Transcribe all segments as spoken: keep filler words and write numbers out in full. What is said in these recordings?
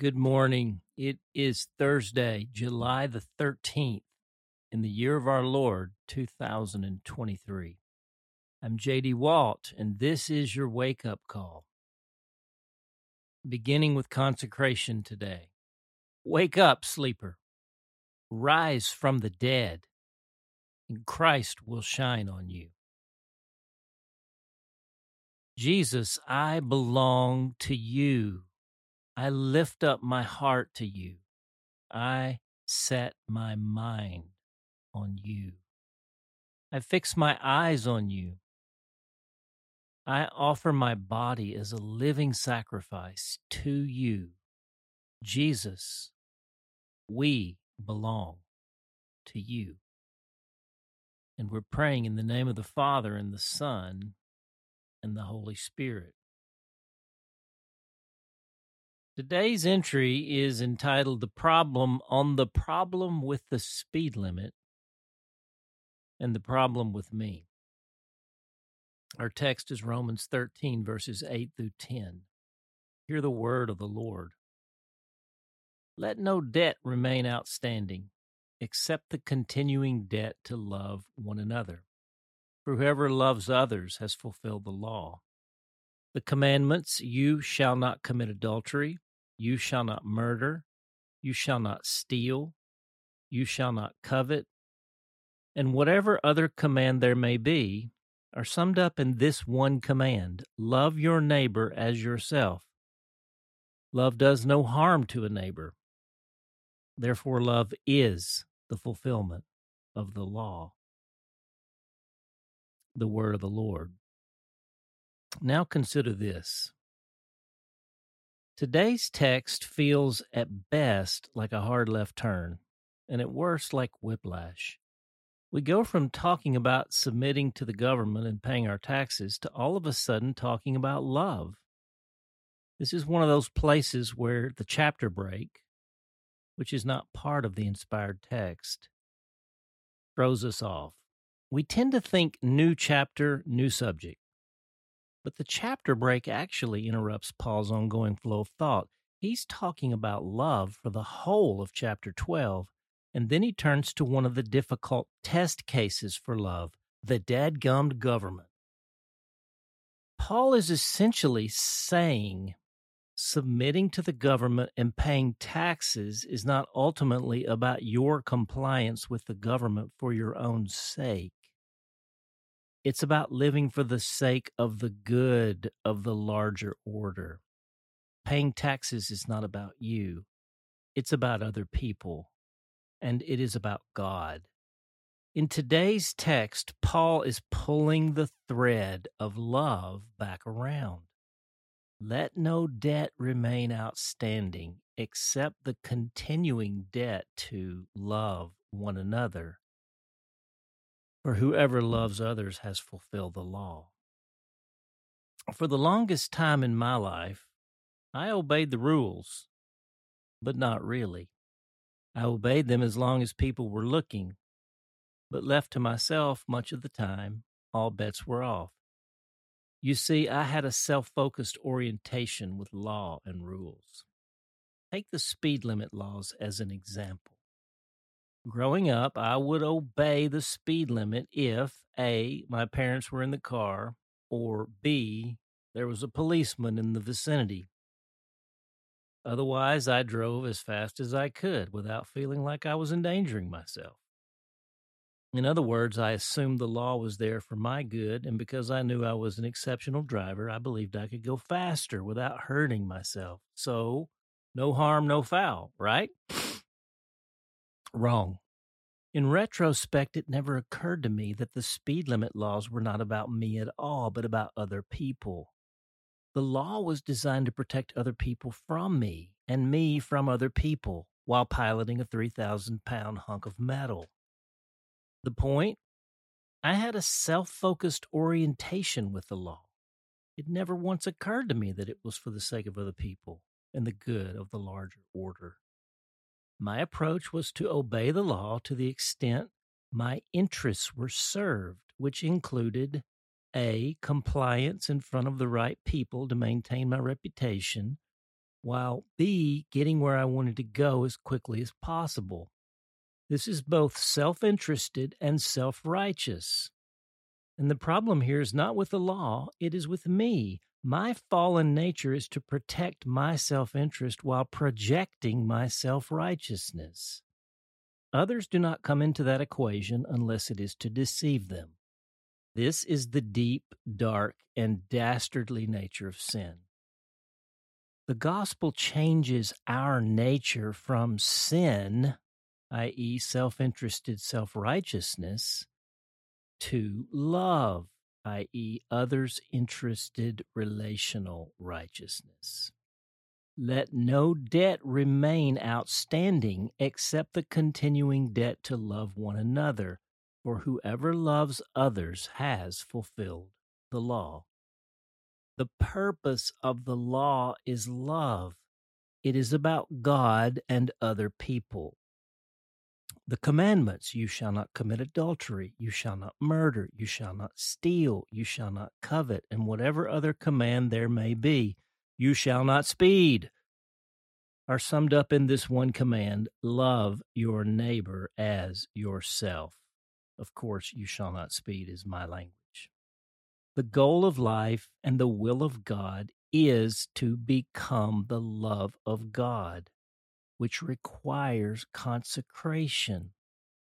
Good morning. It is Thursday, July the thirteenth, in the year of our Lord, two thousand twenty-three. I'm J D. Walt, and this is your wake-up call, beginning with consecration today. Wake up, sleeper. Rise from the dead, and Christ will shine on you. Jesus, I belong to you. I lift up my heart to you. I set my mind on you. I fix my eyes on you. I offer my body as a living sacrifice to you. Jesus, we belong to you. And we're praying in the name of the Father and the Son and the Holy Spirit. Today's entry is entitled The Problem on the Problem with the Speed Limit and the Problem with Me. Our text is Romans thirteen, verses eight through ten. Hear the word of the Lord. Let no debt remain outstanding, except the continuing debt to love one another. For whoever loves others has fulfilled the law. The commandments, you shall not commit adultery. You shall not murder, you shall not steal, you shall not covet, and whatever other command there may be, are summed up in this one command, love your neighbor as yourself. Love does no harm to a neighbor. Therefore, love is the fulfillment of the law. The word of the Lord. Now consider this. Today's text feels at best like a hard left turn, and at worst like whiplash. We go from talking about submitting to the government and paying our taxes to all of a sudden talking about love. This is one of those places where the chapter break, which is not part of the inspired text, throws us off. We tend to think new chapter, new subject. But the chapter break actually interrupts Paul's ongoing flow of thought. He's talking about love for the whole of chapter twelve, and then he turns to one of the difficult test cases for love, the dadgummed government. Paul is essentially saying submitting to the government and paying taxes is not ultimately about your compliance with the government for your own sake. It's about living for the sake of the good of the larger order. Paying taxes is not about you. It's about other people, and it is about God. In today's text, Paul is pulling the thread of love back around. Let no debt remain outstanding except the continuing debt to love one another. For whoever loves others has fulfilled the law. For the longest time in my life, I obeyed the rules, but not really. I obeyed them as long as people were looking, but left to myself much of the time, all bets were off. You see, I had a self-focused orientation with law and rules. Take the speed limit laws as an example. Growing up, I would obey the speed limit if, A, my parents were in the car, or B, there was a policeman in the vicinity. Otherwise, I drove as fast as I could without feeling like I was endangering myself. In other words, I assumed the law was there for my good, and because I knew I was an exceptional driver, I believed I could go faster without hurting myself. So, no harm, no foul, right? Wrong. In retrospect, it never occurred to me that the speed limit laws were not about me at all, but about other people. The law was designed to protect other people from me, and me from other people, while piloting a three thousand pound hunk of metal. The point? I had a self-focused orientation with the law. It never once occurred to me that it was for the sake of other people and the good of the larger order. My approach was to obey the law to the extent my interests were served, which included A, compliance in front of the right people to maintain my reputation, while B, getting where I wanted to go as quickly as possible. This is both self-interested and self-righteous. And the problem here is not with the law, it is with me. My fallen nature is to protect my self-interest while projecting my self-righteousness. Others do not come into that equation unless it is to deceive them. This is the deep, dark, and dastardly nature of sin. The gospel changes our nature from sin, that is self-interested self-righteousness, to love, that is others-interested relational righteousness. Let no debt remain outstanding except the continuing debt to love one another, for whoever loves others has fulfilled the law. The purpose of the law is love. It is about God and other people. The commandments, you shall not commit adultery, you shall not murder, you shall not steal, you shall not covet, and whatever other command there may be, you shall not speed, are summed up in this one command, love your neighbor as yourself. Of course, you shall not speed is my language. The goal of life and the will of God is to become the love of God, which requires consecration,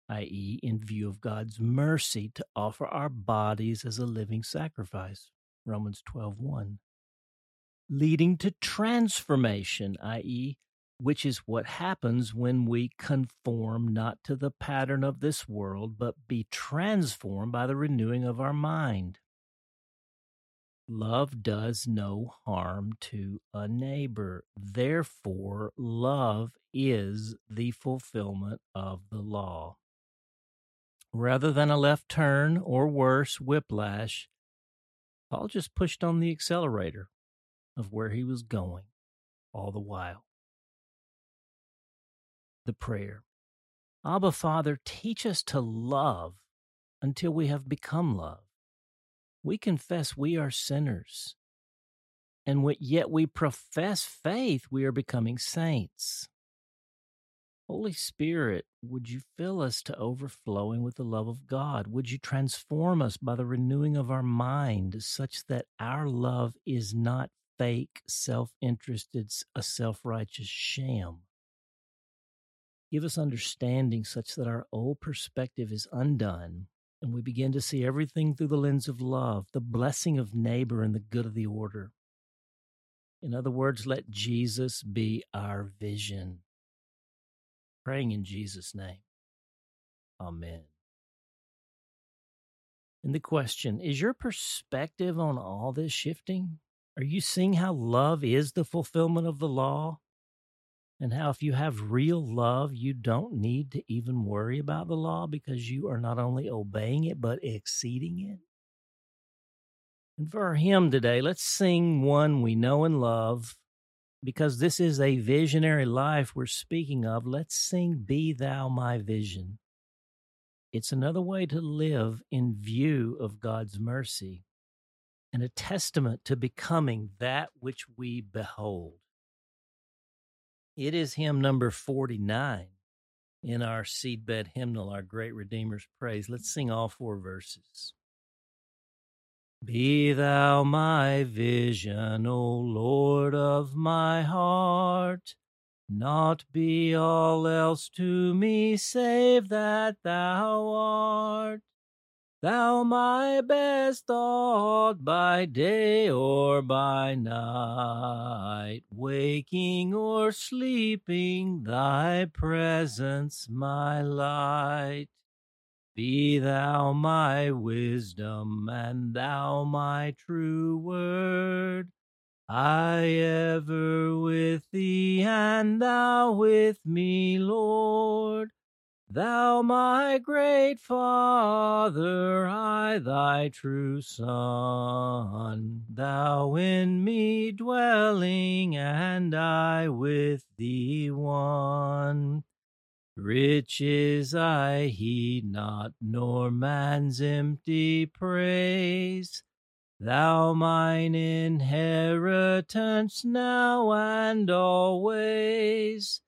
that is in view of God's mercy, to offer our bodies as a living sacrifice, Romans twelve one. Leading to transformation, that is, which is what happens when we conform not to the pattern of this world, but be transformed by the renewing of our mind. Love does no harm to a neighbor. Therefore, love is the fulfillment of the law. Rather than a left turn or worse, whiplash, Paul just pushed on the accelerator of where he was going all the while. The prayer. Abba, Father, teach us to love until we have become love. We confess we are sinners, and yet we profess faith we are becoming saints. Holy Spirit, would you fill us to overflowing with the love of God? Would you transform us by the renewing of our mind such that our love is not fake, self-interested, a self-righteous sham? Give us understanding such that our old perspective is undone, and we begin to see everything through the lens of love, the blessing of neighbor, and the good of the order. In other words, let Jesus be our vision. Praying in Jesus' name. Amen. And the question, is your perspective on all this shifting? Are you seeing how love is the fulfillment of the law? And how if you have real love, you don't need to even worry about the law because you are not only obeying it, but exceeding it. And for our hymn today, let's sing one we know and love. Because this is a visionary life we're speaking of, let's sing Be Thou My Vision. It's another way to live in view of God's mercy and a testament to becoming that which we behold. It is hymn number forty-nine in our Seedbed Hymnal, Our Great Redeemer's Praise. Let's sing all four verses. Be thou my vision, O Lord of my heart. Naught be all else to me save that thou art. Thou my best thought by day or by night, waking or sleeping, thy presence my light. Be thou my wisdom, and thou my true word. I ever with thee, and thou with me, Lord. Thou my great Father, I thy true Son, thou in me dwelling, and I with thee one. Riches I heed not, nor man's empty praise, Thou mine inheritance now and always,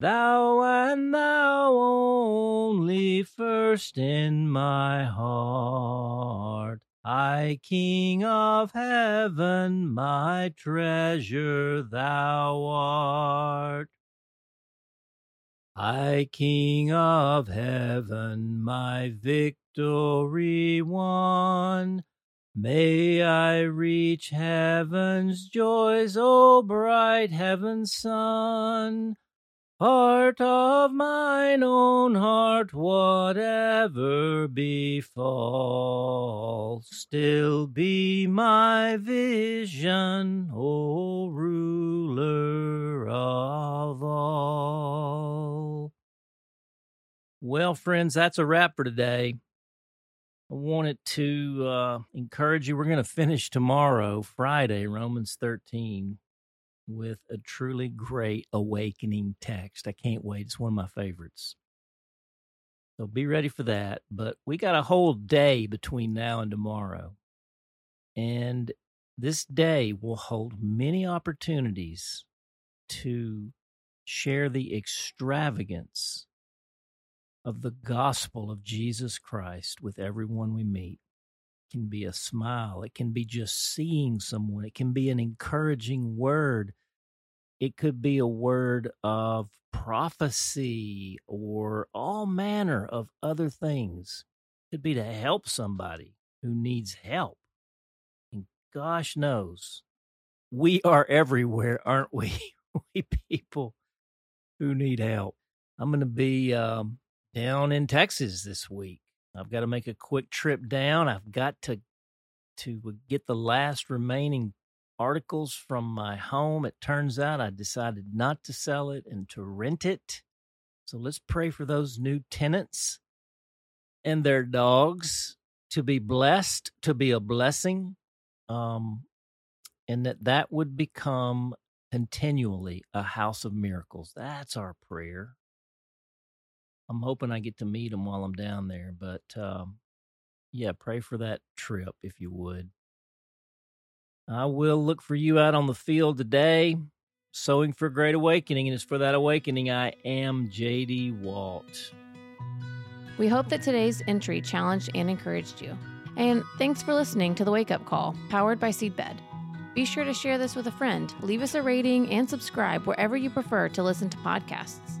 Thou and Thou only first in my heart. I, King of heaven, my treasure Thou art. I, King of heaven, my victory won, may I reach heaven's joys, O bright heaven's sun. Heart of mine own heart, whatever befall, still be my vision, O ruler of all. Well, friends, that's a wrap for today. I wanted to uh, encourage you. We're going to finish tomorrow, Friday, Romans thirteen, with a truly great awakening text. I can't wait. It's one of my favorites. So be ready for that. But we got a whole day between now and tomorrow. And this day will hold many opportunities to share the extravagance of the gospel of Jesus Christ with everyone we meet. It can be a smile. It can be just seeing someone. It can be an encouraging word. It could be a word of prophecy or all manner of other things. It could be to help somebody who needs help. And gosh knows, we are everywhere, aren't we? We people who need help. I'm going to be um, down in Texas this week. I've got to make a quick trip down. I've got to to get the last remaining articles from my home. It turns out I decided not to sell it and to rent it. So let's pray for those new tenants and their dogs to be blessed, to be a blessing, um, and that that would become continually a house of miracles. That's our prayer. I'm hoping I get to meet them while I'm down there, but um, yeah, pray for that trip if you would. I will look for you out on the field today, sowing for a great awakening, and it's for that awakening I am J D. Walt. We hope that today's entry challenged and encouraged you. And thanks for listening to The Wake Up Call, powered by Seedbed. Be sure to share this with a friend, leave us a rating, and subscribe wherever you prefer to listen to podcasts.